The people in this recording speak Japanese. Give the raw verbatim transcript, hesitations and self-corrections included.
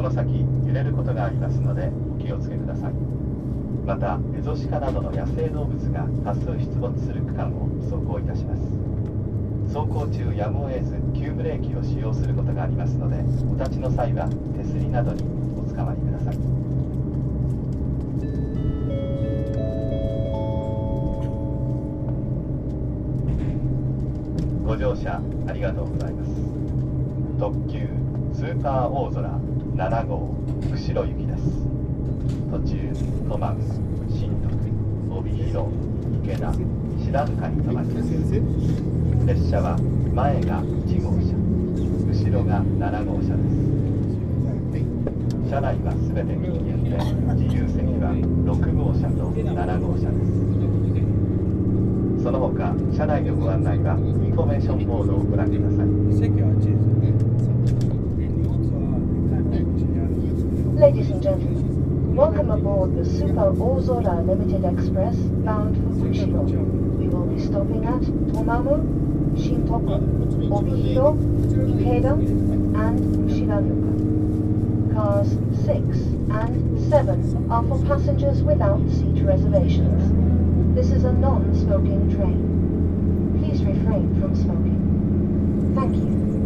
この先揺れることがありますのでお気をつけください。またエゾシカなどの野生動物が多数出没する区間を走行いたします。走行中やむを得ず急ブレーキを使用することがありますので、お立ちの際は手すりなどにおつかまりください。ご乗車ありがとうございます。特急スーパーオーゾラなな号釧路行きです。途中Tomamu、Shintoku、Obihiro、Ikeda、Shiranukaに停まります。列車は前がいち号車、後ろがなな号車です。車内はすべて禁煙で、自由席はろく号車となな号車です。その他、車内のご案内はインフォメーションボードをご覧ください。Ladies and gentlemen, welcome aboard the Super Ozora Limited Express bound for Kushiro. We will be stopping at Tomamu, Shintoku, Obihiro, Ikeda, and Shiranuka. Cars six and seven are for passengers without seat reservations.This is a non-smoking train. Please refrain from smoking. Thank you.